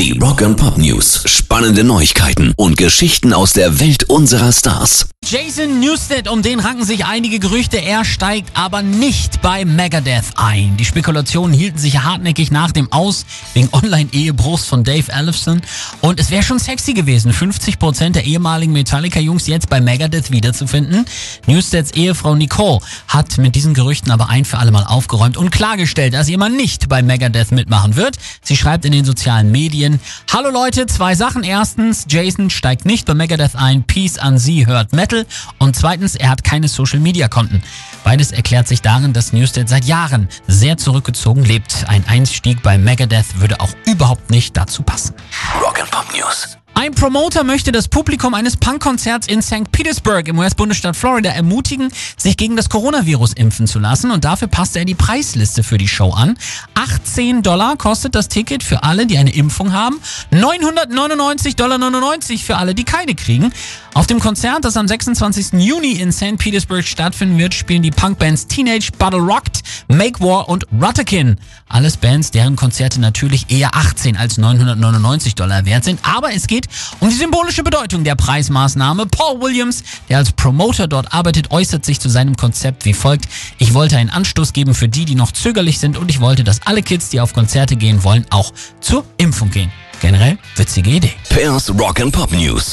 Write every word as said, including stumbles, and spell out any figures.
Die Rock'n'Pop News, spannende Neuigkeiten und Geschichten aus der Welt unserer Stars. Jason Newsted, um den ranken sich einige Gerüchte, er steigt aber nicht bei Megadeth ein. Die Spekulationen hielten sich hartnäckig nach dem Aus wegen Online-Ehebruchs von Dave Ellefson und es wäre schon sexy gewesen, fünfzig Prozent der ehemaligen Metallica-Jungs jetzt bei Megadeth wiederzufinden. Newsteds Ehefrau Nicole hat mit diesen Gerüchten aber ein für alle Mal aufgeräumt und klargestellt, dass ihr Mann nicht bei Megadeth mitmachen wird. Sie schreibt in den sozialen Medien: Hallo Leute, zwei Sachen. Erstens, Jason steigt nicht bei Megadeth ein, Peace an Sie, hört Metal. Und zweitens, er hat keine Social-Media-Konten. Beides erklärt sich darin, dass Newsted seit Jahren sehr zurückgezogen lebt. Ein Einstieg bei Megadeth würde auch überhaupt nicht dazu passen. Rock'n'Pop News. Ein Promoter möchte das Publikum eines Punkkonzerts in Sankt Petersburg im U S-Bundesstaat Florida ermutigen, sich gegen das Coronavirus impfen zu lassen, und dafür passte er die Preisliste für die Show an. achtzehn Dollar kostet das Ticket für alle, die eine Impfung haben, neunhundertneunundneunzig Komma neunundneunzig Dollar für alle, die keine kriegen. Auf dem Konzert, das am sechsundzwanzigsten Juni in Sankt Petersburg stattfinden wird, spielen die Punkbands Teenage, Battle Rocked, Make War und Ruttekin. Alles Bands, deren Konzerte natürlich eher achtzehn als neunhundertneunundneunzig Dollar wert sind, aber es geht um die symbolische Bedeutung der Preismaßnahme. Paul Williams, der als Promoter dort arbeitet, äußert sich zu seinem Konzept wie folgt: Ich wollte einen Anstoß geben für die, die noch zögerlich sind, und ich wollte, dass alle Kids, die auf Konzerte gehen wollen, auch zur Impfung gehen. Generell witzige Idee. Pairs Rock and Pop News.